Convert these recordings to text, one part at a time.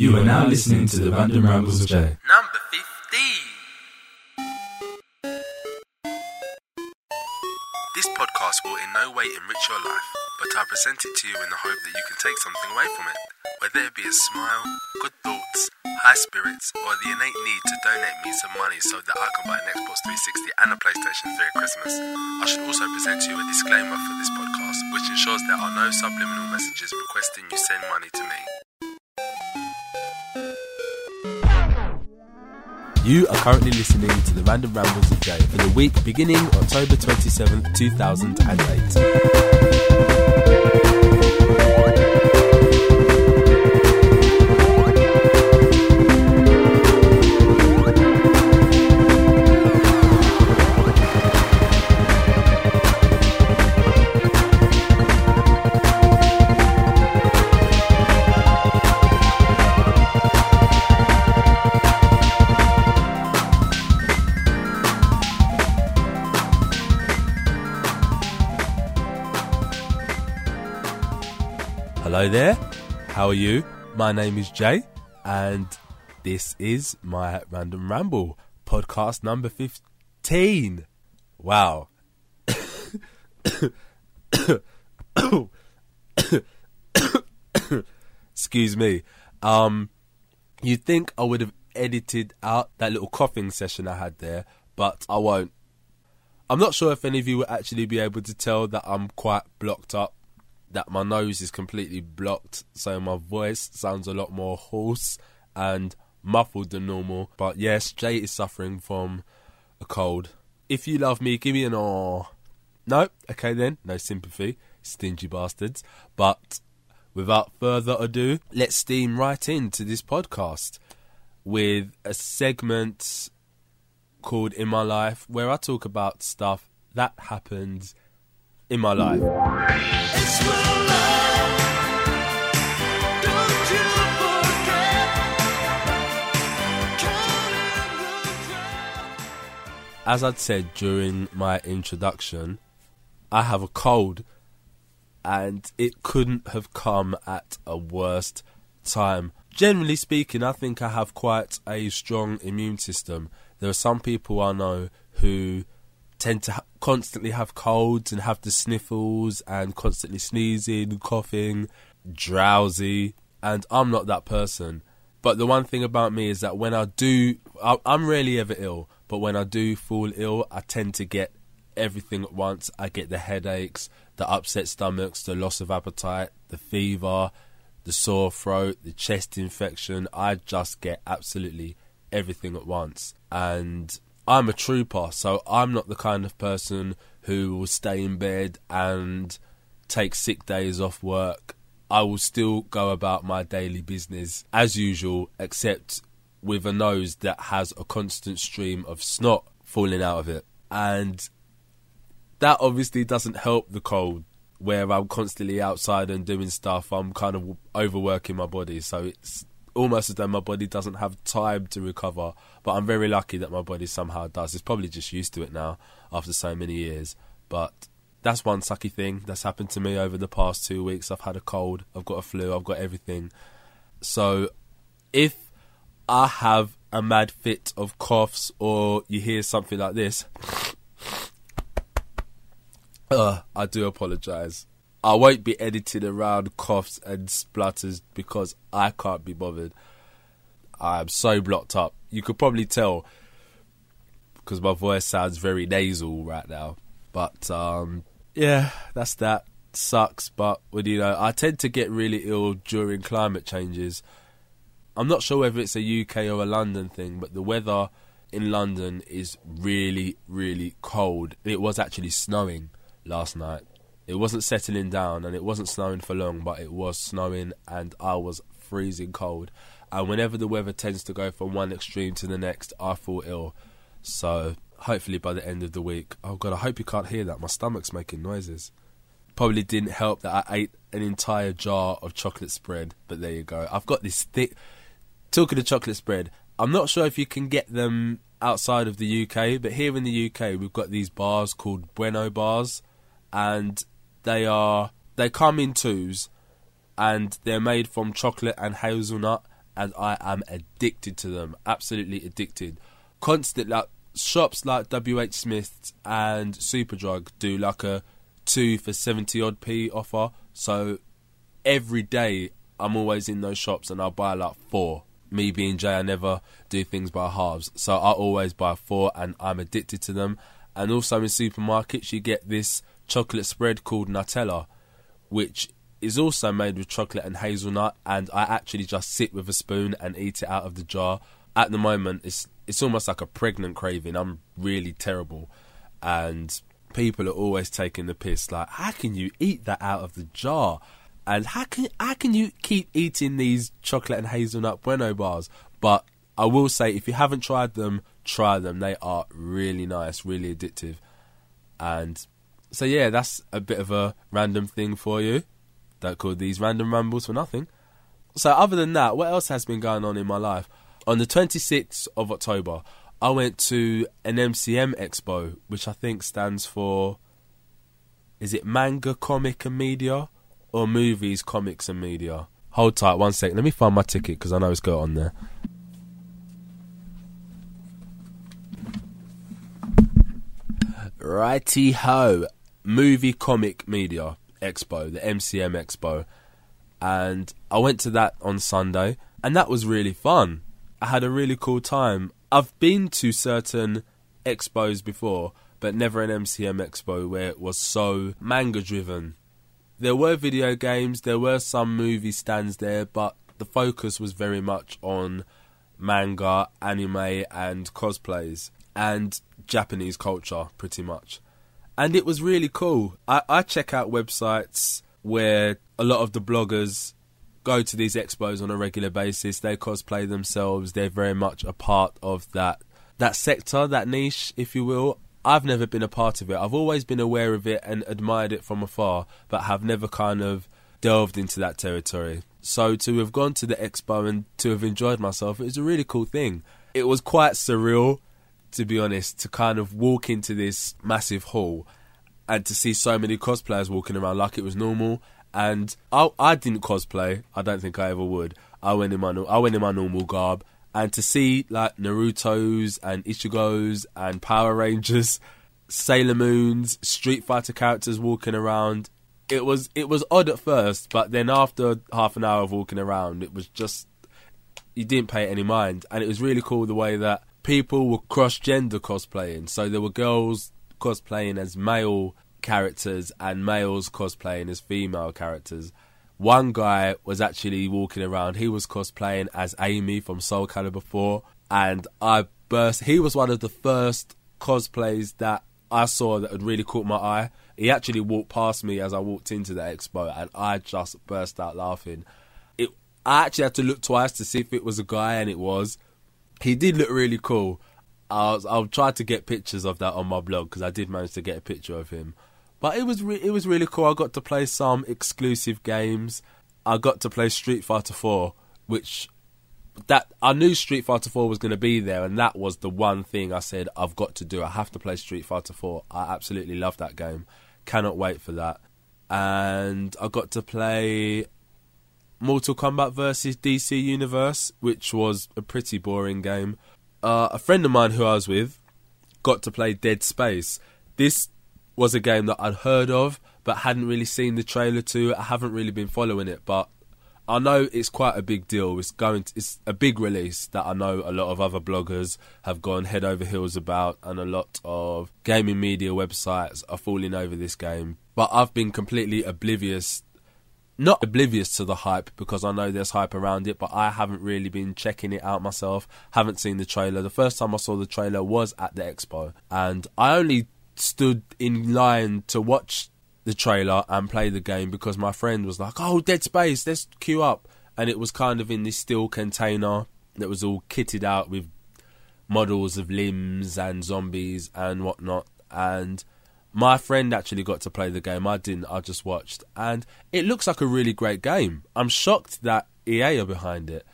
You are now listening to the Random Rambles of J. Number 15. This podcast will in no way enrich your life, but I present it to you in the hope that you can take something away from it, whether it be a smile, good thoughts, high spirits, or the innate need to donate me some money so that I can buy an Xbox 360 and a PlayStation 3 at Christmas. I should also present to you a disclaimer for this podcast, which ensures there are no subliminal messages requesting you send money to me. You are currently listening to the Random Rambles of J for the week beginning October 27th, 2008. Hello there, how are you? My name is Jay, and this is my Random Ramble, podcast number 15. Wow. Excuse me. You'd think I would have edited out that little coughing session I had there, but I won't. I'm not sure if any of you will actually be able to tell that I'm quite blocked up. That my nose is completely blocked, so my voice sounds a lot more hoarse and muffled than normal. But yes, Jay is suffering from a cold. If you love me, give me an aww. No? Okay then, no sympathy, stingy bastards. But without further ado, let's steam right into this podcast with a segment called In My Life, where I talk about stuff that happened in my life. It's my life. Don't you forget. As I'd said during my introduction, I have a cold, and it couldn't have come at a worse time. Generally speaking, I think I have quite a strong immune system. There are some people I know who tend to constantly have colds and have the sniffles and constantly sneezing, coughing, drowsy, and I'm not that person. But the one thing about me is that when I do, I'm rarely ever ill, but when I do fall ill, I tend to get everything at once. I get the headaches, the upset stomachs, the loss of appetite, the fever, the sore throat, the chest infection. I just get absolutely everything at once. And I'm a trooper, so I'm not the kind of person who will stay in bed and take sick days off work. I will still go about my daily business as usual, except with a nose that has a constant stream of snot falling out of it. And that obviously doesn't help the cold, where I'm constantly outside and doing stuff. I'm kind of overworking my body, so it's almost as though my body doesn't have time to recover, but I'm very lucky that my body somehow does. It's probably just used to it now after so many years, but that's one sucky thing that's happened to me over the past 2 weeks. I've had a cold, I've got a flu, I've got everything. So if I have a mad fit of coughs or you hear something like this, I do apologise. I won't be editing around coughs and splutters because I can't be bothered. I'm so blocked up. You could probably tell because my voice sounds very nasal right now. But, yeah, that's that. Sucks. But, well, you know, I tend to get really ill during climate changes. I'm not sure whether it's a UK or a London thing, but the weather in London is really, really cold. It was actually snowing last night. It wasn't settling down and it wasn't snowing for long, but it was snowing and I was freezing cold. And whenever the weather tends to go from one extreme to the next, I fall ill. So hopefully by the end of the week... Oh God, I hope you can't hear that. My stomach's making noises. Probably didn't help that I ate an entire jar of chocolate spread, but there you go. I've got this thick... Talking of chocolate spread, I'm not sure if you can get them outside of the UK, but here in the UK we've got these bars called Bueno Bars, and... They come in twos and they're made from chocolate and hazelnut and I am addicted to them. Absolutely addicted. Constant, like, shops like WH Smith's and Superdrug do like a 2 for 70 odd p offer. So every day I'm always in those shops and I'll buy like 4. Me being Jay, I never do things by halves. So I always buy 4 and I'm addicted to them. And also in supermarkets, you get this chocolate spread called Nutella, which is also made with chocolate and hazelnut, and I actually just sit with a spoon and eat it out of the jar. At the moment, it's almost like a pregnant craving. I'm really terrible. And people are always taking the piss. Like, how can you eat that out of the jar? And how can you keep eating these chocolate and hazelnut Bueno Bars? But I will say, if you haven't tried them, try them. They are really nice, really addictive. And so, yeah, that's a bit of a random thing for you. Don't call these random rambles for nothing. So other than that, what else has been going on in my life? On the 26th of October, I went to an MCM Expo, which I think stands for, is it Manga, Comic and Media? Or Movies, Comics and Media? Hold tight, one second. Let me find my ticket because I know it's got on there. Righty-ho. Movie, Comic, Media Expo, the MCM Expo. And I went to that on Sunday, and that was really fun. I had a really cool time. I've been to certain expos before, but never an MCM Expo where it was so manga-driven. There were video games, there were some movie stands there, but the focus was very much on manga, anime and cosplays and Japanese culture, pretty much. And it was really cool. I check out websites where a lot of the bloggers go to these expos on a regular basis. They cosplay themselves. They're very much a part of that sector, that niche, if you will. I've never been a part of it. I've always been aware of it and admired it from afar, but have never kind of delved into that territory. So to have gone to the expo and to have enjoyed myself, it was a really cool thing. It was quite surreal, to be honest, to kind of walk into this massive hall and to see so many cosplayers walking around like it was normal. And I didn't cosplay. I don't think I ever would. I went in my normal garb. And to see, like, Naruto's and Ichigo's and Power Rangers, Sailor Moon's, Street Fighter characters walking around, it was odd at first, but then after half an hour of walking around, it was just, you didn't pay it any mind. And it was really cool the way that people were cross-gender cosplaying. So there were girls cosplaying as male characters and males cosplaying as female characters. One guy was actually walking around. He was cosplaying as Amy from Soul Calibur 4. And I burst. He was one of the first cosplays that I saw that had really caught my eye. He actually walked past me as I walked into the expo. And I just burst out laughing. I actually had to look twice to see if it was a guy. And it was. He did look really cool. I'll try to get pictures of that on my blog. Because I did manage to get a picture of him. But it was really cool. I got to play some exclusive games. I got to play Street Fighter 4, which I knew Street Fighter 4 was going to be there, and that was the one thing I said I've got to do. I have to play Street Fighter 4. I absolutely love that game. Cannot wait for that. And I got to play Mortal Kombat versus DC Universe, which was a pretty boring game. A friend of mine who I was with got to play Dead Space. This was a game that I'd heard of but hadn't really seen the trailer to. I haven't really been following it, but I know it's quite a big deal. It's a big release that I know a lot of other bloggers have gone head over heels about, and a lot of gaming media websites are falling over this game. But I've been completely not oblivious to the hype, because I know there's hype around it, but I haven't really been checking it out myself. Haven't seen the trailer. The first time I saw the trailer was at the expo, and I only stood in line to watch the trailer and play the game because my friend was like, oh, Dead Space, let's queue up. And it was kind of in this steel container that was all kitted out with models of limbs and zombies and whatnot. And my friend actually got to play the game. I didn't, I just watched. And it looks like a really great game. I'm shocked that EA are behind it,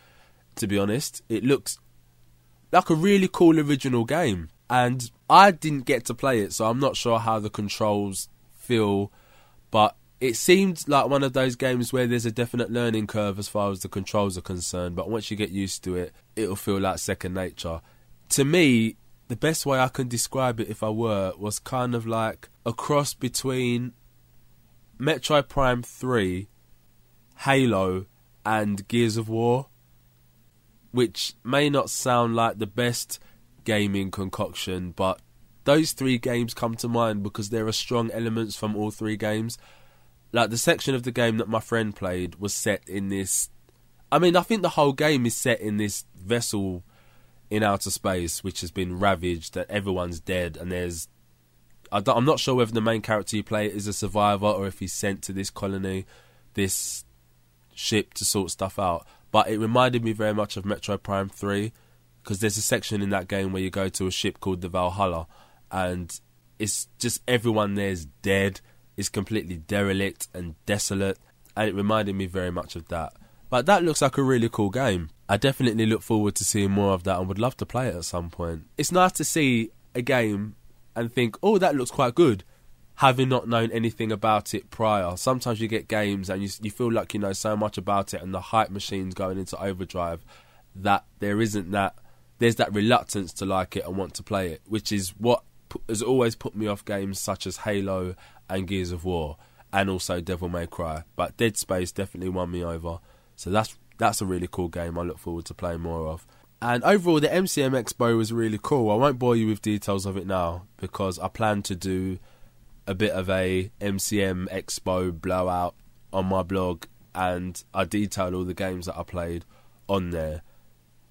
to be honest. It looks like a really cool original game. And I didn't get to play it, so I'm not sure how the controls feel, but it seemed like one of those games where there's a definite learning curve as far as the controls are concerned, but once you get used to it, it'll feel like second nature. To me, the best way I can describe it, if I were, was kind of like a cross between Metroid Prime 3, Halo, and Gears of War, which may not sound like the best gaming concoction, but those three games come to mind because there are strong elements from all three games. Like, the section of the game that my friend played was set in this... I mean, I think the whole game is set in this vessel in outer space which has been ravaged, that everyone's dead, and there's... I'm not sure whether the main character you play is a survivor or if he's sent to this colony, this ship, to sort stuff out. But it reminded me very much of Metroid Prime 3, because there's a section in that game where you go to a ship called the Valhalla, and it's just everyone there's dead, is completely derelict and desolate, and it reminded me very much of that. But that looks like a really cool game. I definitely look forward to seeing more of that and would love to play it at some point. It's nice to see a game and think, oh, that looks quite good, having not known anything about it prior. Sometimes you get games and you feel like you know so much about it and the hype machine's going into overdrive that there's that reluctance to like it and want to play it, which is what has always put me off games such as Halo and Gears of War, and also Devil May Cry. But Dead Space definitely won me over, so that's a really cool game I look forward to playing more of. And overall, the MCM Expo was really cool. I won't bore you with details of it now, because I plan to do a bit of a MCM Expo blowout on my blog, and I detail all the games that I played on there.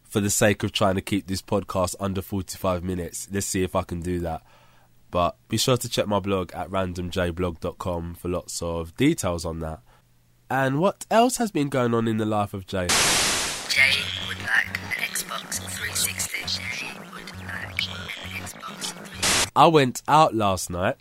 For the sake of trying to keep this podcast under 45 minutes, let's see if I can do that. But be sure to check my blog at randomjblog.com for lots of details on that. And what else has been going on in the life of Jay? Jay would like an Xbox 360. Jay would like an Xbox 360. I went out last night.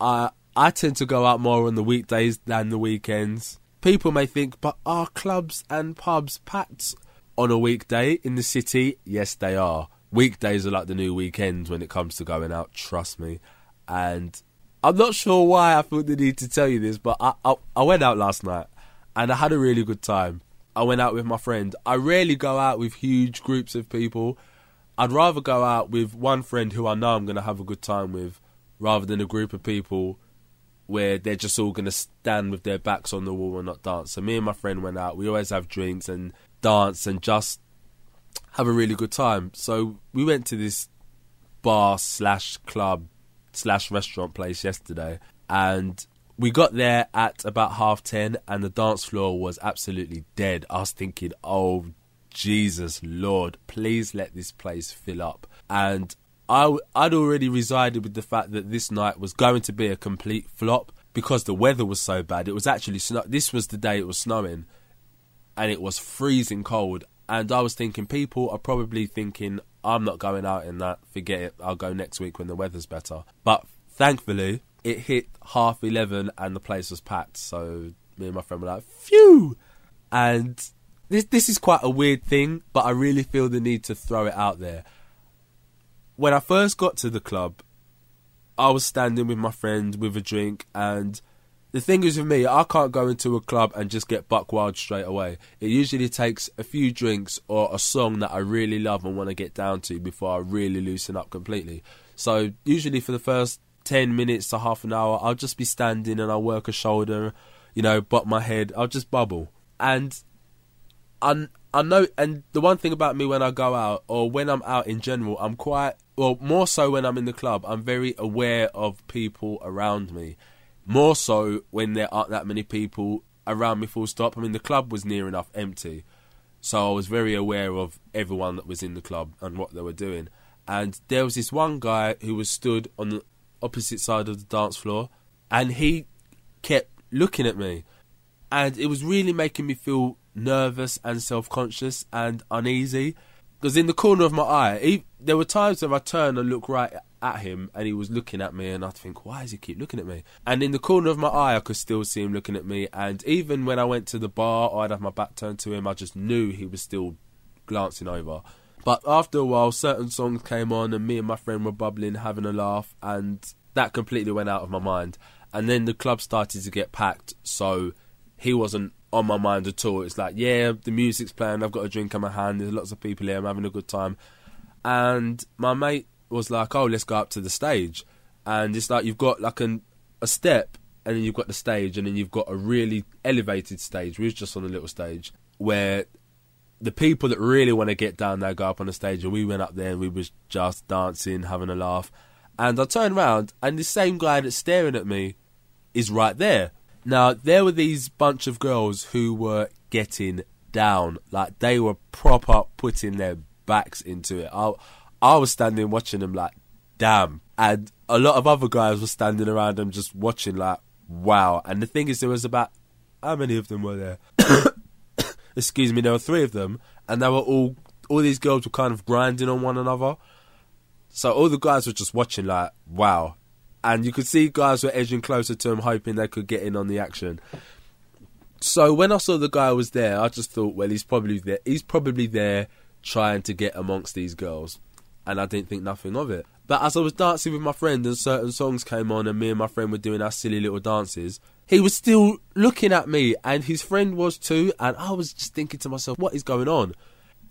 I tend to go out more on the weekdays than the weekends. People may think, but are clubs and pubs packed on a weekday in the city? Yes, they are. Weekdays are like the new weekends when it comes to going out, trust me. And I'm not sure why I feel the need to tell you this, but I went out last night and I had a really good time. I went out with my friend. I rarely go out with huge groups of people. I'd rather go out with one friend who I know I'm going to have a good time with, rather than a group of people where they're just all going to stand with their backs on the wall and not dance. So me and my friend went out. We always have drinks and dance and just have a really good time. So we went to this bar slash club slash restaurant place yesterday, and we got there at about 10:30, and the dance floor was absolutely dead. I was thinking, oh Jesus Lord, please let this place fill up. And I'd already resided with the fact that this night was going to be a complete flop because the weather was so bad. It was actually snow. This was the day it was snowing, and it was freezing cold. And I was thinking, people are probably thinking, I'm not going out in that, forget it, I'll go next week when the weather's better. But thankfully, it hit 11:30 and the place was packed. So me and my friend were like, phew! And this is quite a weird thing, but I really feel the need to throw it out there. When I first got to the club, I was standing with my friend with a drink, and the thing is with me, I can't go into a club and just get buck wild straight away. It usually takes a few drinks or a song that I really love and want to get down to before I really loosen up completely. So usually for the first 10 minutes to half an hour, I'll just be standing and I'll work a shoulder, you know, butt my head, I'll just bubble. And I know, and the one thing about me when I go out, or when I'm out in general, I'm quite, well, more so when I'm in the club, I'm very aware of people around me. More so when there aren't that many people around me, full stop. I mean, the club was near enough empty, so I was very aware of everyone that was in the club and what they were doing. And there was this one guy who was stood on the opposite side of the dance floor, and he kept looking at me, and it was really making me feel nervous and self-conscious and uneasy, because in the corner of my eye, there were times that I turn and look right at him and he was looking at me, and I think, why does he keep looking at me? And in the corner of my eye, I could still see him looking at me. And even when I went to the bar or I'd have my back turned to him, I just knew he was still glancing over. But after a while, certain songs came on and me and my friend were bubbling, having a laugh, and that completely went out of my mind. And then the club started to get packed, so he wasn't on my mind at all. It's like, yeah, the music's playing, I've got a drink in my hand, there's lots of people here, I'm having a good time. And my mate was like, oh, let's go up to the stage. And it's like, you've got like a step, and then you've got the stage, and then you've got a really elevated stage. We was just on a little stage where the people that really want to get down there go up on the stage, and we went up there and we was just dancing, having a laugh. And I turned around, and the same guy that's staring at me is right there. Now, there were these bunch of girls who were getting down. Like, they were proper putting their backs into it. I was standing watching them like, damn. And a lot of other guys were standing around them just watching like, wow. And the thing is, there was about, how many of them were there? Excuse me, there were 3 of them. And they were all these girls were kind of grinding on one another. So all the guys were just watching like, wow. And you could see guys were edging closer to him, hoping they could get in on the action. So when I saw the guy was there, I just thought, well, he's probably there trying to get amongst these girls. And I didn't think nothing of it. But as I was dancing with my friend and certain songs came on and me and my friend were doing our silly little dances, he was still looking at me and his friend was too. And I was just thinking to myself, what is going on?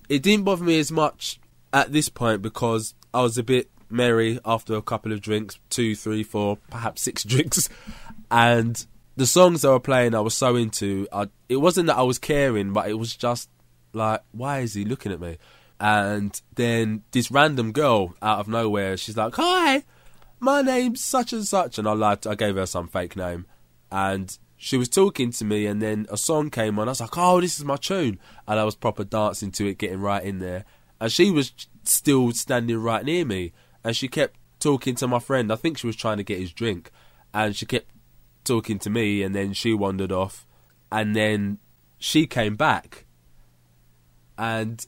It didn't bother me as much at this point because I was a bit merry after a couple of drinks, 2, 3, 4, perhaps 6 drinks, and the songs they were playing I was so into. It wasn't that I was caring, but it was just like, why is he looking at me? And then this random girl out of nowhere, she's like, hi, my name's such and such, and I lied, I gave her some fake name, and she was talking to me, and then a song came on, I was like, oh, this is my tune, and I was proper dancing to it, getting right in there, and she was still standing right near me. And she kept talking to my friend. I think she was trying to get his drink. And she kept talking to me. And then she wandered off. And then she came back. And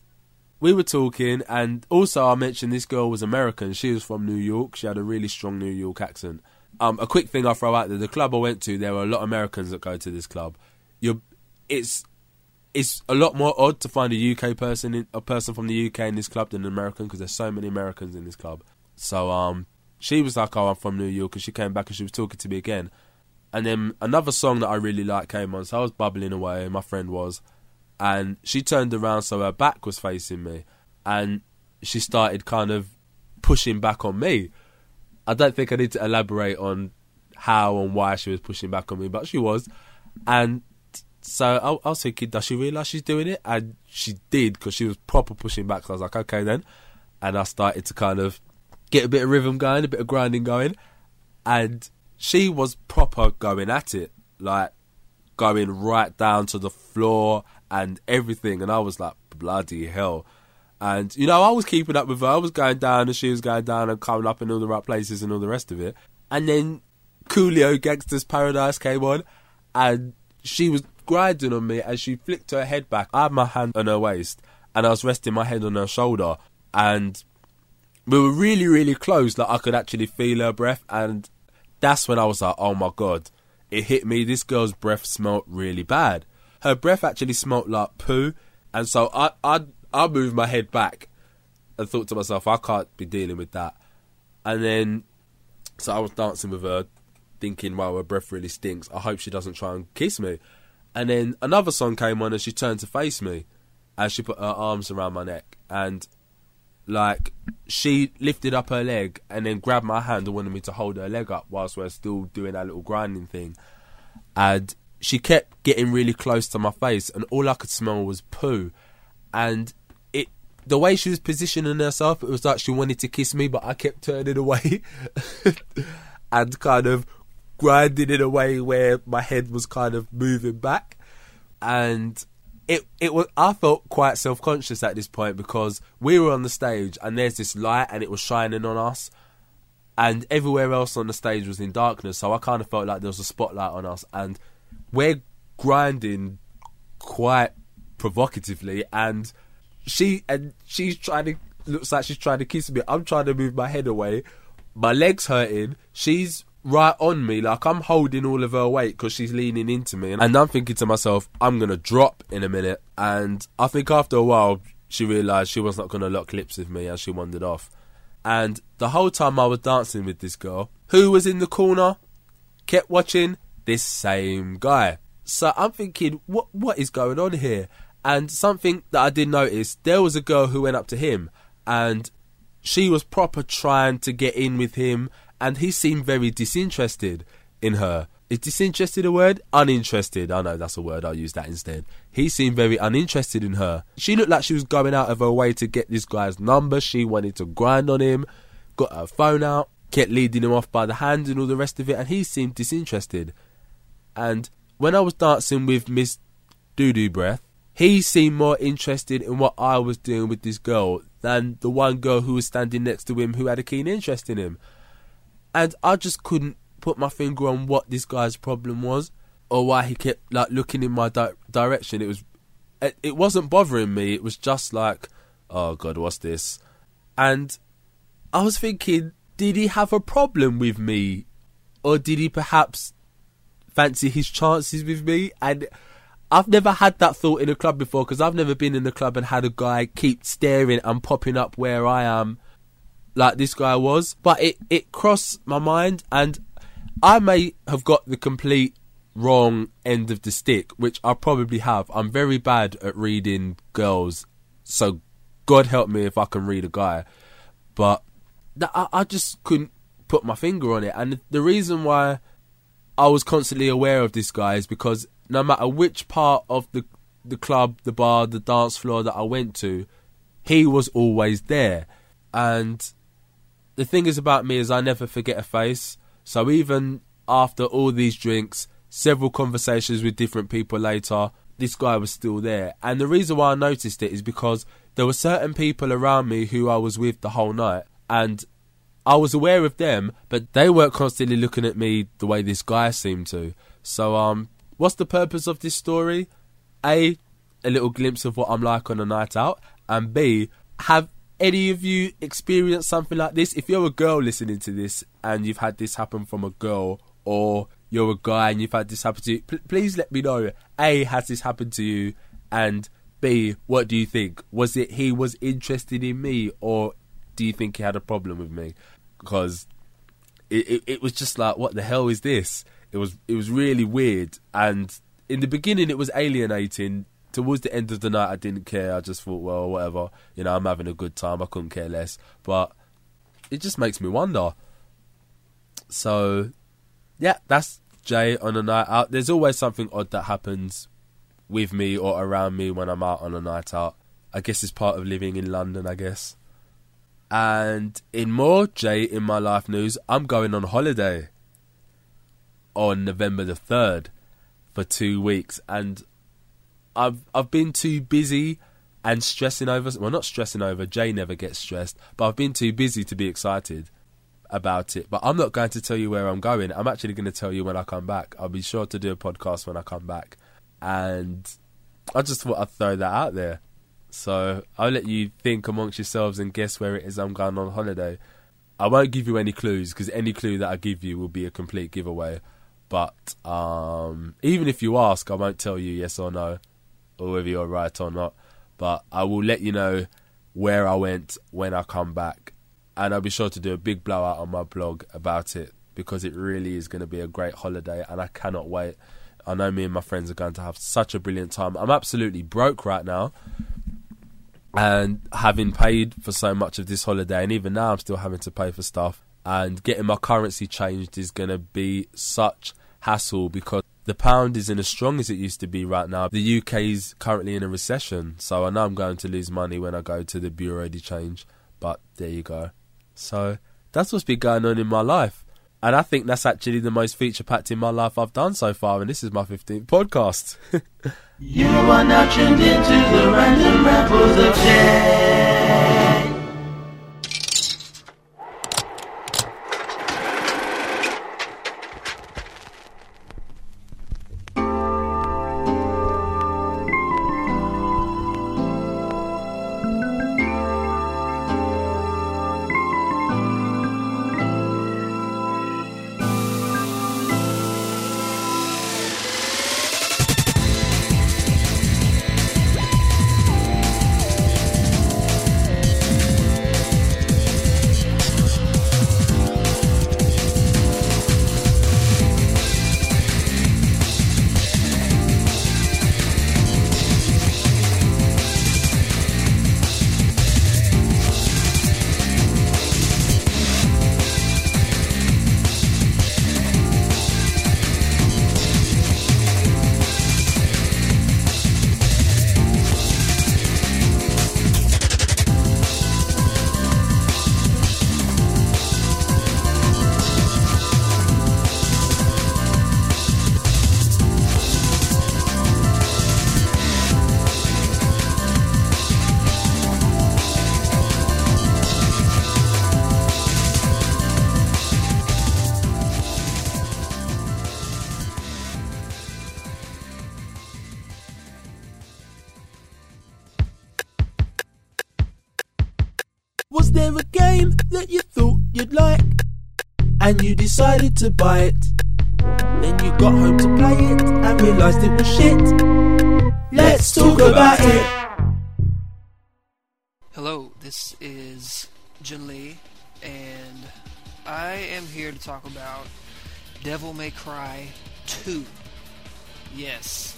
we were talking. And also I mentioned this girl was American. She was from New York. She had a really strong New York accent. A quick thing I'll throw out there. The club I went to, there were a lot of Americans that go to this club. It's a lot more odd to find a person from the UK in this club than an American, because there's so many Americans in this club. So she was like, oh, I'm from New York, and she came back and she was talking to me again. And then another song that I really liked came on, so I was bubbling away, my friend was, and she turned around so her back was facing me, and she started kind of pushing back on me. I don't think I need to elaborate on how and why she was pushing back on me, but she was. And so I was thinking, does she realise she's doing it? And she did, because she was proper pushing back. So I was like, okay then. And I started to kind of get a bit of rhythm going, a bit of grinding going. And she was proper going at it, like going right down to the floor and everything. And I was like, bloody hell. And, you know, I was keeping up with her. I was going down and she was going down and coming up in all the right places and all the rest of it. And then Coolio Gangsta's Paradise came on, and she was grinding on me, and she flicked her head back. I had my hand on her waist and I was resting my head on her shoulder, and we were really, really close. Like, I could actually feel her breath, and that's when I was like, oh my god, it hit me. This girl's breath smelt really bad. Her breath actually smelt like poo. And so I moved my head back and thought to myself, I can't be dealing with that. And then so I was dancing with her, thinking, wow, her breath really stinks. I hope she doesn't try and kiss me. And then another song came on, and she turned to face me, and she put her arms around my neck, and like, she lifted up her leg and then grabbed my hand and wanted me to hold her leg up whilst we're still doing that little grinding thing. And she kept getting really close to my face, and all I could smell was poo. And the way she was positioning herself, it was like she wanted to kiss me, but I kept turning away and kind of grinding in a way where my head was kind of moving back. And it was, I felt quite self-conscious at this point, because we were on the stage and there's this light and it was shining on us, and everywhere else on the stage was in darkness, so I kind of felt like there was a spotlight on us, and we're grinding quite provocatively, and she's trying to, looks like she's trying to kiss me, I'm trying to move my head away, my leg's hurting, she's right on me, like I'm holding all of her weight because she's leaning into me, and I'm thinking to myself, I'm gonna drop in a minute. And I think after a while she realised she was not gonna lock lips with me, and she wandered off. And the whole time I was dancing with this girl who was in the corner kept watching this same guy. So I'm thinking, what is going on here? And something that I did notice, there was a girl who went up to him and she was proper trying to get in with him, and he seemed very disinterested in her. Is disinterested a word? Uninterested. I know that's a word. I'll use that instead. He seemed very uninterested in her. She looked like she was going out of her way to get this guy's number. She wanted to grind on him, got her phone out, kept leading him off by the hand and all the rest of it, and he seemed disinterested. And when I was dancing with Miss Doodoo Breath, he seemed more interested in what I was doing with this girl than the one girl who was standing next to him who had a keen interest in him. And I just couldn't put my finger on what this guy's problem was or why he kept like looking in my direction. It wasn't bothering me. It was just like, oh God, what's this? And I was thinking, did he have a problem with me? Or did he perhaps fancy his chances with me? And I've never had that thought in a club before, because I've never been in a club and had a guy keep staring and popping up where I am like this guy was. But it crossed my mind, and I may have got the complete wrong end of the stick, which I probably have. I'm very bad at reading girls, so God help me if I can read a guy. But I just couldn't put my finger on it. And the reason why I was constantly aware of this guy is because no matter which part of the club, the bar, the dance floor that I went to, he was always there. And the thing is about me is I never forget a face. So even after all these drinks, several conversations with different people later, this guy was still there. And the reason why I noticed it is because there were certain people around me who I was with the whole night, and I was aware of them, but they weren't constantly looking at me the way this guy seemed to. So what's the purpose of this story? A little glimpse of what I'm like on a night out, and B, have any of you experienced something like this? If you're a girl listening to this and you've had this happen from a girl, or you're a guy and you've had this happen to you, please let me know. A, has this happened to you? And B, what do you think? Was it he was interested in me, or do you think he had a problem with me? Because it was just like, what the hell is this? It was really weird, and in the beginning it was alienating. Towards the end of the night I didn't care. I just thought, well, whatever, you know, I'm having a good time, I couldn't care less. But it just makes me wonder. So yeah, that's Jay on a night out. There's always something odd that happens with me or around me when I'm out on a night out. I guess it's part of living in London, I guess. And in more Jay in my life news, I'm going on holiday on November the 3rd for 2 weeks, and I've been too busy and stressing over, well, not stressing over, Jay never gets stressed, but I've been too busy to be excited about it. But I'm not going to tell you where I'm going. I'm actually going to tell you when I come back. I'll be sure to do a podcast when I come back, and I just thought I'd throw that out there. So I'll let you think amongst yourselves and guess where it is I'm going on holiday. I won't give you any clues, because any clue that I give you will be a complete giveaway. But even if you ask, I won't tell you yes or no, or whether you're right or not. But I will let you know where I went when I come back, and I'll be sure to do a big blowout on my blog about it, because it really is going to be a great holiday and I cannot wait. I know me and my friends are going to have such a brilliant time. I'm absolutely broke right now, and having paid for so much of this holiday, and even now I'm still having to pay for stuff, and getting my currency changed is going to be such hassle, because the pound isn't as strong as it used to be right now. The UK is currently in a recession, so I know I'm going to lose money when I go to the Bureau de Change, but there you go. So that's what's been going on in my life, and I think that's actually the most feature-packed in my life I've done so far, and this is my 15th podcast. You are now tuned into the Random Rambles of Jay. Was there a game that you thought you'd like? And you decided to buy it. Then you got home to play it and realised it was shit. Let's talk about it! Hello, this is Jin Lee, and I am here to talk about Devil May Cry 2. Yes.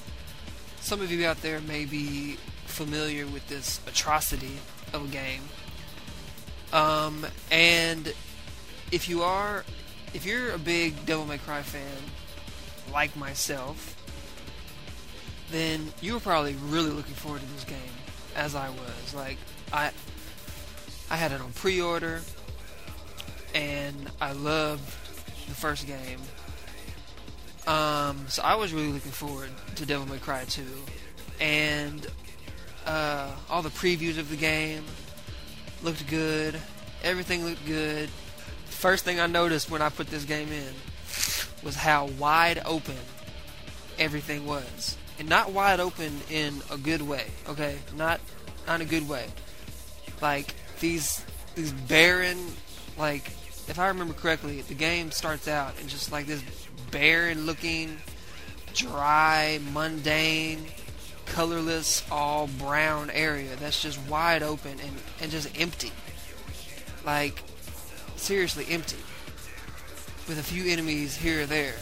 Some of you out there may be familiar with this atrocity of a game. And if you're a big Devil May Cry fan, like myself, then you were probably really looking forward to this game, as I was. Like, I had it on pre-order, and I loved the first game. So I was really looking forward to Devil May Cry 2, and all the previews of the game looked good, everything looked good. First thing I noticed when I put this game in was how wide open everything was, and not wide open in a good way, okay? Not in a good way. Like, these barren, like, if I remember correctly, the game starts out in just like this barren looking, dry, mundane, colorless, all brown area that's just wide open and just empty. Like, seriously empty, with a few enemies here or there.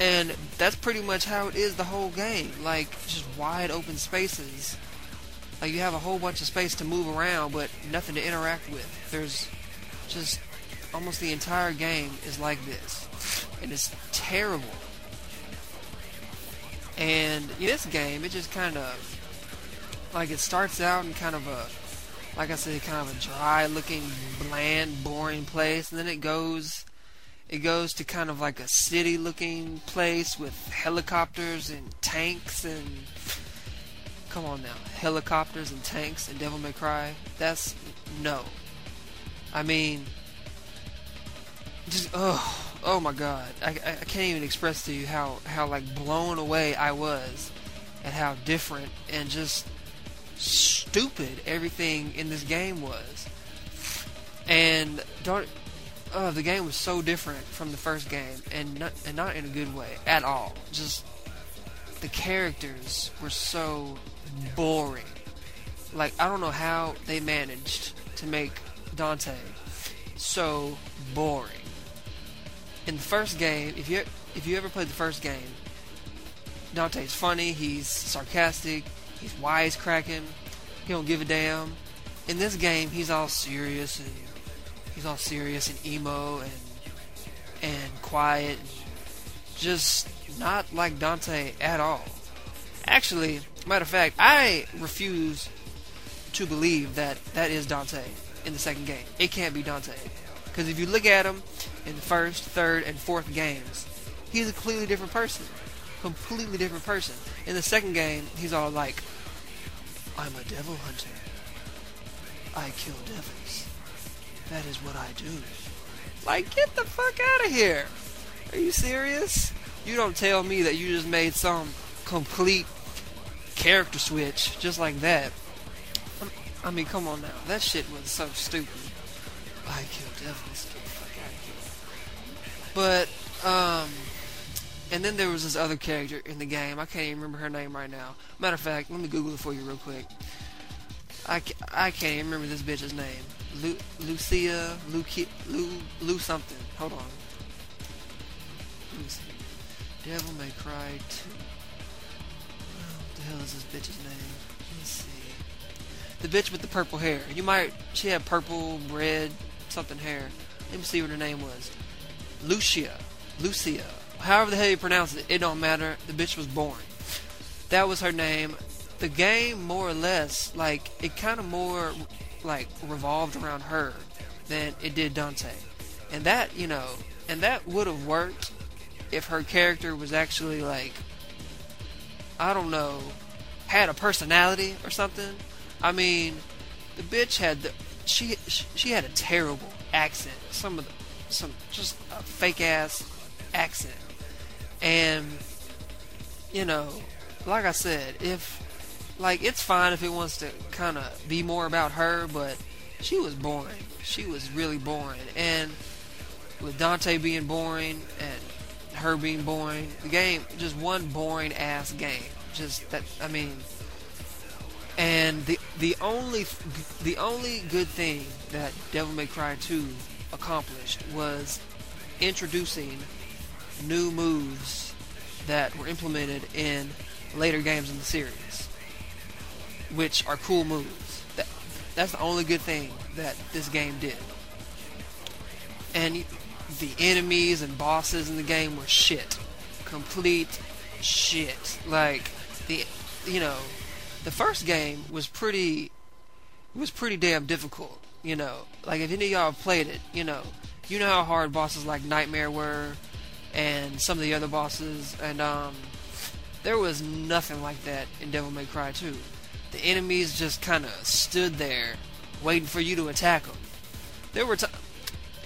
And that's pretty much how it is the whole game. Like, just wide open spaces. Like, you have a whole bunch of space to move around, but nothing to interact with. There's just almost the entire game is like this, and it's terrible. And in this game, it just kind of, like, it starts out in kind of a, like I said, kind of a dry-looking, bland, boring place, and then it goes to kind of like a city-looking place with helicopters and tanks and, come on now, helicopters and tanks and Devil May Cry. That's, no. I mean, just, oh my god, I can't even express to you how like blown away I was at how different and just stupid everything in this game was. And the game was so different from the first game, and not in a good way at all. Just the characters were so boring. Like, I don't know how they managed to make Dante so boring. In the first game, if you ever played the first game, Dante's funny, he's sarcastic, he's wisecracking, he don't give a damn. In this game, he's all serious and emo and quiet, just not like Dante at all. Actually, matter of fact, I refuse to believe that is Dante in the second game. It can't be Dante. Because if you look at him in the first, third, and fourth games, he's a completely different person. Completely different person. In the second game, he's all like, I'm a devil hunter. I kill devils. That is what I do. Like, get the fuck out of here. Are you serious? You don't tell me that you just made some complete character switch just like that. I mean, come on now. That shit was so stupid. I kill devils. But, and then there was this other character in the game. I can't even remember her name right now. Matter of fact, let me Google it for you real quick. I can't even remember this bitch's name. Lucia, Lou something. Hold on. Let me see. Devil May Cry 2. What the hell is this bitch's name? Let's see. The bitch with the purple hair. She had purple, red, something hair. Let me see what her name was. Lucia. However the hell you pronounce it, it don't matter. The bitch was born. That was her name. The game, more or less, like, it kind of more, like, revolved around her than it did Dante. And that, you know, and that would have worked if her character was actually, like, I don't know, had a personality or something. I mean, the bitch had she had a terrible accent. Just a fake ass accent. And, you know, like I said, it's fine if it wants to kind of be more about her, but she was boring. She was really boring. And with Dante being boring and her being boring, the game, just one boring ass game. Just that, I mean. And the only good thing that Devil May Cry 2 accomplished was introducing new moves that were implemented in later games in the series, which are cool moves. That's the only good thing that this game did. And the enemies and bosses in the game were shit. Complete shit. Like, the first game was pretty damn difficult, you know. Like, if any of y'all played it, you know how hard bosses like Nightmare were, and some of the other bosses, and there was nothing like that in Devil May Cry 2. The enemies just kind of stood there, waiting for you to attack them. There were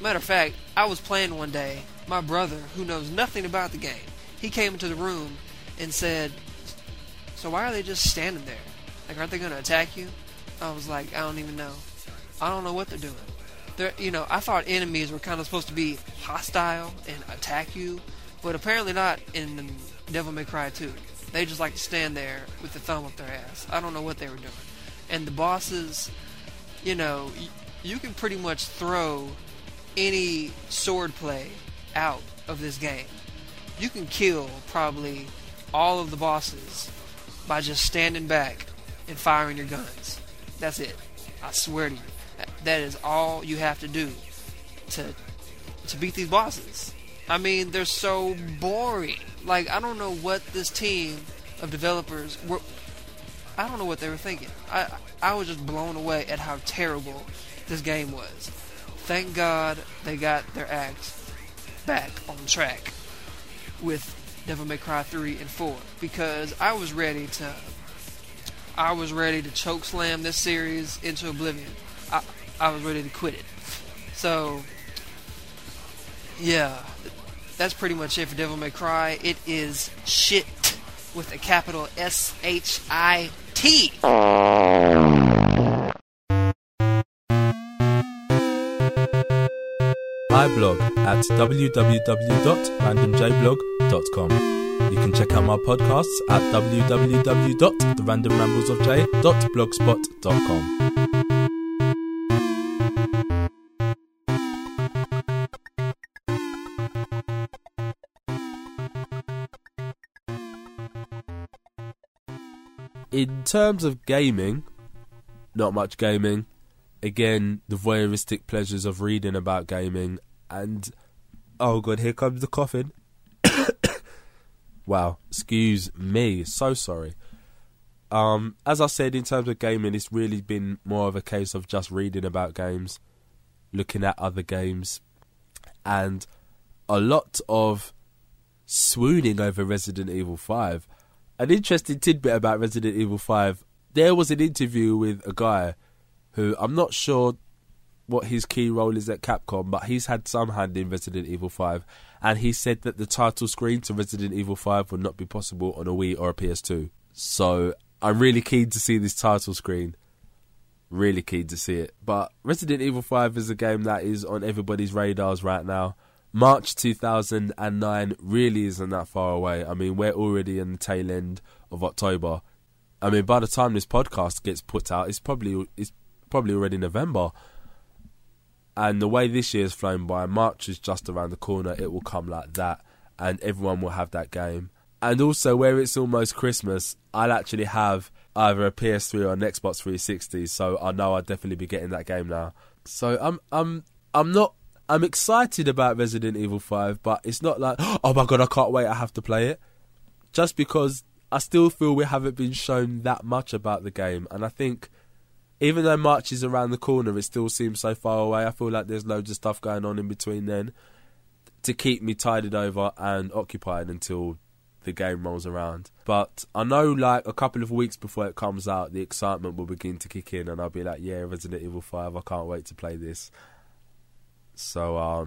matter of fact, I was playing one day, my brother, who knows nothing about the game, he came into the room and said, "So why are they just standing there? Like, aren't they going to attack you?" I was like, "I don't even know. I don't know what they're doing." I thought enemies were kind of supposed to be hostile and attack you, but apparently not in Devil May Cry 2. They just like to stand there with the thumb up their ass. I don't know what they were doing. And the bosses, you can pretty much throw any swordplay out of this game. You can kill probably all of the bosses by just standing back and firing your guns. That's it. I swear to you. That is all you have to do to beat these bosses. I mean, they're so boring. Like, I don't know what this team of developers were... I don't know what they were thinking. I was just blown away at how terrible this game was. Thank God they got their act back on track with Devil May Cry 3 and 4, because I was ready to choke slam this series into oblivion. I was ready to quit it. So, yeah, that's pretty much it for Devil May Cry. It is shit with a capital SHIT. I blog at www.randomjblog.com. You can check out my podcasts at www.therandomramblesofj.blogspot.com. In terms of gaming, not much gaming. Again, the voyeuristic pleasures of reading about gaming and... Oh God, here comes the coughing. Wow, excuse me, so sorry. As I said, in terms of gaming, it's really been more of a case of just reading about games, looking at other games, and a lot of swooning over Resident Evil 5. An interesting tidbit about Resident Evil 5, there was an interview with a guy who, I'm not sure what his key role is at Capcom, but he's had some hand in Resident Evil 5, and he said that the title screen to Resident Evil 5 would not be possible on a Wii or a PS2. So I'm really keen to see this title screen. Really keen to see it. But Resident Evil 5 is a game that is on everybody's radars right now. March 2009 really isn't that far away. I mean, we're already in the tail end of October. I mean, by the time this podcast gets put out, it's probably already November. And the way this year's flown by, March is just around the corner. It will come like that, and everyone will have that game. And also, where it's almost Christmas, I'll actually have either a PS3 or an Xbox 360, so I know I'll definitely be getting that game now. So I'm excited about Resident Evil 5, but it's not like, oh my God, I can't wait, I have to play it. Just because I still feel we haven't been shown that much about the game. And I think, even though March is around the corner, it still seems so far away. I feel like there's loads of stuff going on in between then to keep me tided over and occupied until the game rolls around. But I know, like, a couple of weeks before it comes out, the excitement will begin to kick in, and I'll be like, yeah, Resident Evil 5, I can't wait to play this. So,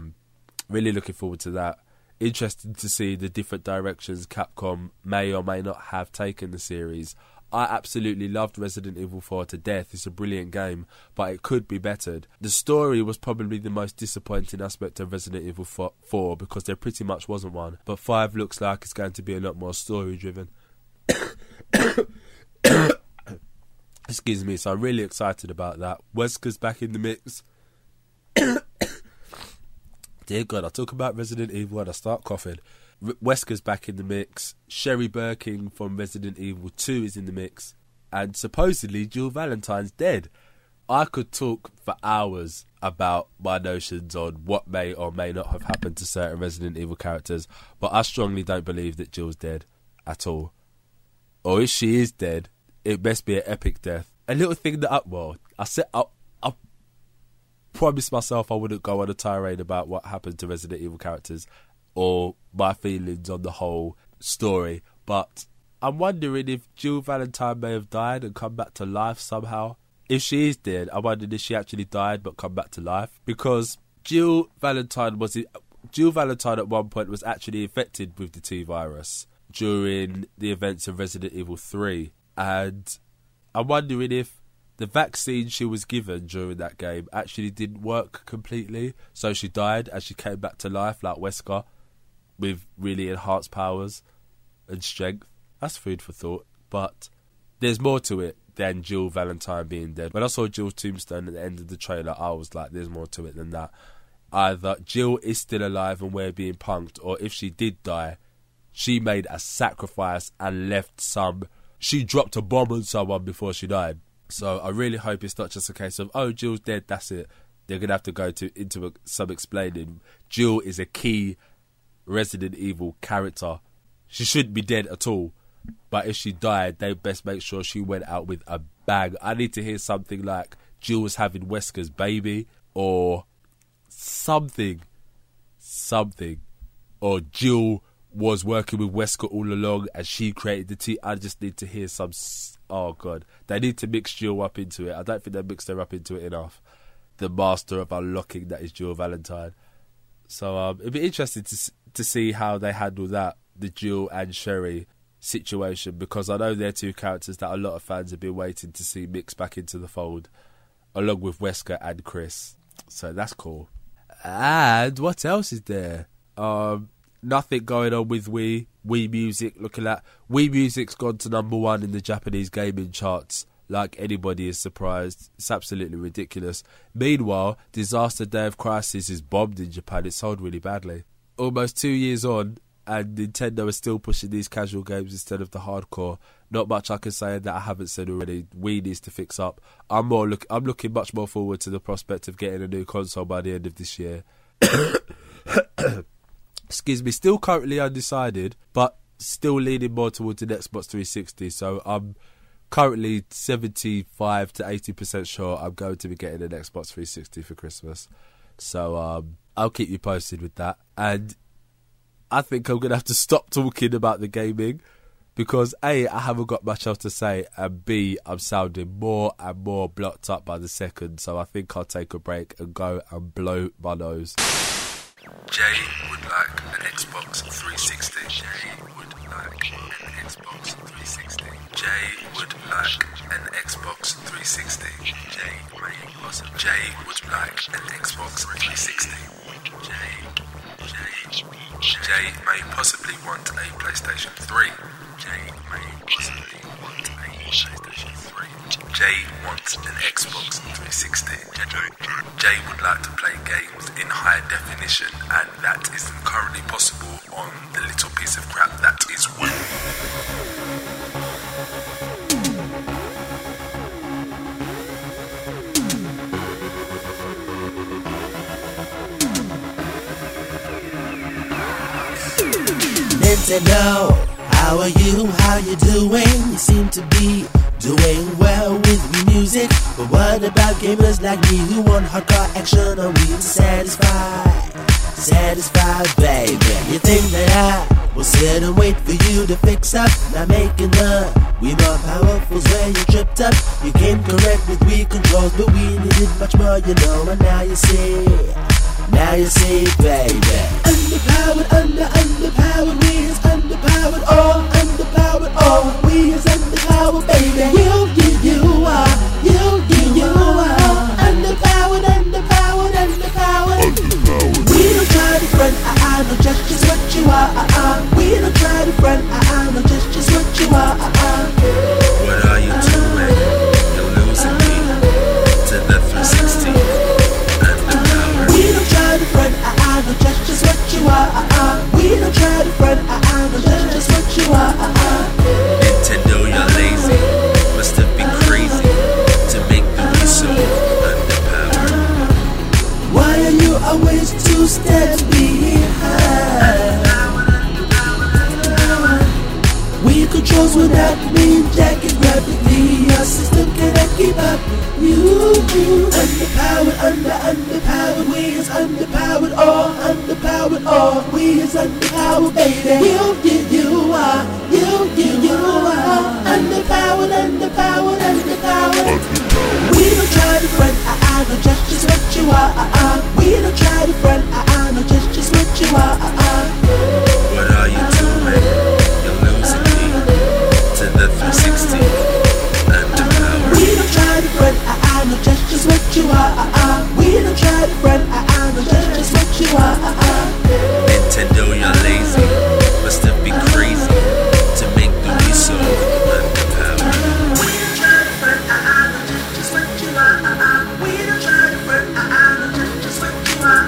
really looking forward to that. Interested to see the different directions Capcom may or may not have taken the series. I absolutely loved Resident Evil 4 to death. It's a brilliant game, but it could be bettered. The story was probably the most disappointing aspect of Resident Evil 4 because there pretty much wasn't one, but 5 looks like it's going to be a lot more story-driven. Excuse me, so I'm really excited about that. Wesker's back in the mix. Dear God, I talk about Resident Evil and I start coughing. Wesker's back in the mix. Sherry Birkin from Resident Evil 2 is in the mix. And supposedly Jill Valentine's dead. I could talk for hours about my notions on what may or may not have happened to certain Resident Evil characters, but I strongly don't believe that Jill's dead at all. Or if she is dead, it must be an epic death. A little thing that I promised myself I wouldn't go on a tirade about what happened to Resident Evil characters or my feelings on the whole story, but I'm wondering if Jill Valentine may have died and come back to life somehow. If she is dead, I wondered if she actually died but come back to life, because Jill Valentine at one point was actually infected with the T-virus during the events of Resident Evil 3, and I'm wondering if the vaccine she was given during that game actually didn't work completely, so she died and she came back to life like Wesker, with really enhanced powers and strength. That's food for thought, but there's more to it than Jill Valentine being dead. When I saw Jill's tombstone at the end of the trailer, I was like, there's more to it than that. Either Jill is still alive and we're being punked, or if she did die, she made a sacrifice and left some... She dropped a bomb on someone before she died. So I really hope it's not just a case of, oh, Jill's dead, that's it. They're going to have to go into some explaining. Jill is a key Resident Evil character. She shouldn't be dead at all, but if she died, they best make sure she went out with a bang. I need to hear something like Jill was having Wesker's baby or something, or Jill was working with Wesker all along and she created the tea. I just need to hear some... Oh God, they need to mix Jill up into it. I don't think they mixed her up into it enough. The master of unlocking, that is Jill Valentine. So it'd be interesting to see how they handle that, the Jill and Sherry situation, because I know they're two characters that a lot of fans have been waiting to see mixed back into the fold, along with Wesker and Chris. So that's cool. And what else is there? Nothing going on with Wii Music. Looking at Wii Music's gone to number 1 in the Japanese gaming charts. Like anybody is surprised. It's absolutely ridiculous. Meanwhile, Disaster Day of Crisis is bombed in Japan. It sold really badly. Almost 2 years on, and Nintendo is still pushing these casual games instead of the hardcore. Not much I can say that I haven't said already. Wii needs to fix up. I'm looking much more forward to the prospect of getting a new console by the end of this year. Excuse me. Still currently undecided, but still leaning more towards an Xbox 360. So I'm... currently 75 to 80% sure I'm going to be getting an Xbox 360 for Christmas. So I'll keep you posted with that. And I think I'm going to have to stop talking about the gaming because A, I haven't got much else to say, and B, I'm sounding more and more blocked up by the second. So I think I'll take a break and go and blow my nose. Jay would like an Xbox 360. Jay would like an Xbox 360. Jay would like an Xbox 360. Jay may possibly. Jay would like an Xbox 360. Jay may possibly want a PlayStation 3. Jay may possibly want a PlayStation 3. Jay wants an Xbox 360. Jay would like to play games in high definition, and that isn't currently possible on the little piece of crap that is Wii. Nintendo, how are you? How you doing? You seem to be doing well with music, but what about gamers like me who want hardcore action? Are we satisfied, baby? You think that I will sit and wait for you to fix up? Not making the Wii more powerful where you tripped up. You came correct with Wii controls, but we needed much more, you know. And now you see, baby. Underpowered, underpowered, Wii is underpowered, all underpowered. power, oh, we have superpower, baby. We'll give you up, we'll give you up. Underpowered, underpowered, underpowered. We don't try to front, I know just what you are, We don't try to front, I know just what you are, What are you doing? You're losing me to the 360. Underpowered. We don't try to front, I know just what you are, We don't try to front, I know just what you are, Nintendo, you're lazy. Must have been crazy to make the Wii so underpowered. Why are you always two steps behind? We controls without me, Jack and rapidly. Your system cannot keep up. You underpowered, underpowered. We is underpowered, all underpowered, all. We is underpowered, baby. We'll give you up, we'll give you up. Underpowered, underpowered, underpowered. We don't try to front, I know just what you are, We don't try to front, I know just what you are, What are you doing? The 360 underpowered. We don't try to front, I know just what you are, We don't try to front, I know just what you are, Nintendo, you're lazy. Must have been crazy to make the Wii so underpowered. We don't try to front, I know just what you are, We don't try to front, I know just what you are,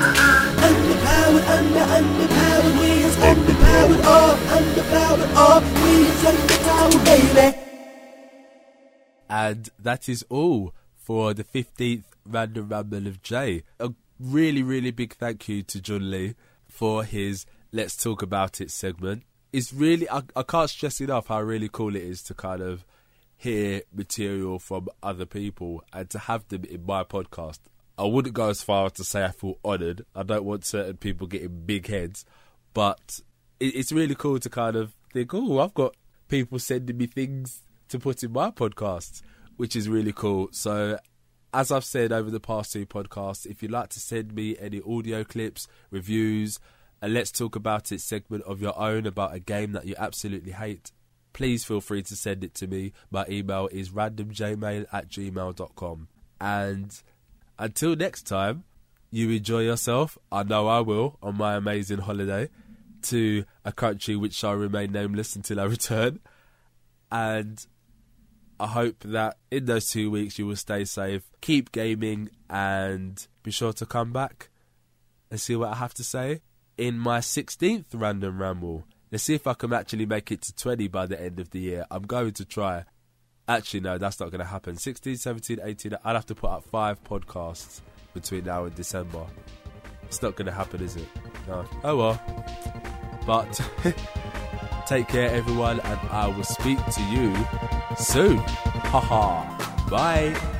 Underpowered, underpowered. We is underpowered, all underpowered, all. We is underpowered. And that is all for the 15th Random Ramble of J. A really, really big thank you to John Lee for his Let's Talk About It segment. It's really, I can't stress enough how really cool it is to kind of hear material from other people and to have them in my podcast. I wouldn't go as far as to say I feel honoured. I don't want certain people getting big heads, but it's really cool to kind of think, oh, I've got people sending me things to put in my podcast, which is really cool. So as I've said over the past two podcasts, if you'd like to send me any audio clips, reviews, a Let's Talk About It segment of your own about a game that you absolutely hate, please feel free to send it to me. My email is randomjmail@gmail.com. And until next time, you enjoy yourself. I know I will on my amazing holiday to a country which shall remain nameless until I return, and I hope that in those 2 weeks you will stay safe, keep gaming, and be sure to come back and see what I have to say in my 16th Random Ramble. Let's see if I can actually make it to 20 by the end of the year. I'm going to try. Actually no, that's not going to happen. 16, 17, 18, I'll have to put out 5 podcasts between now and December. It's not going to happen, is it? No. Oh well. But take care, everyone, and I will speak to you soon. Haha. Bye.